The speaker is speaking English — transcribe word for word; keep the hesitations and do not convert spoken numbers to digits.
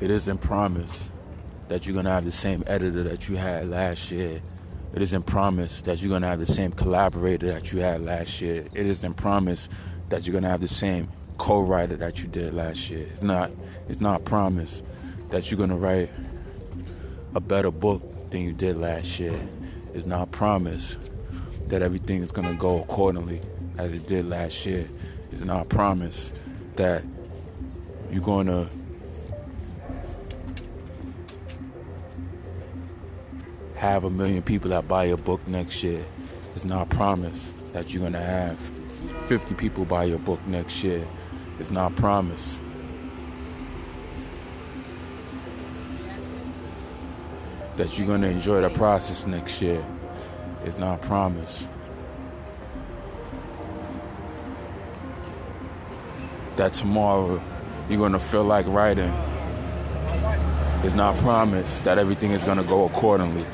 It isn't promised that you're going to have the same editor that you had last year. It isn't promised that you're going to have the same collaborator that you had last year. It isn't promised that you're going to have the same co-writer that you did last year. It's not, it's not promised that you're going to write a better book than you did last year. It's not promised that everything is going to go accordingly as it did last year. It's not promised that you're going to have a million people that buy your book next year. It's not promised that you're going to have fifty people buy your book next year. It's not promised that you're going to enjoy the process next year. It's not promised that tomorrow you're going to feel like writing. It's not promised that everything is going to go accordingly.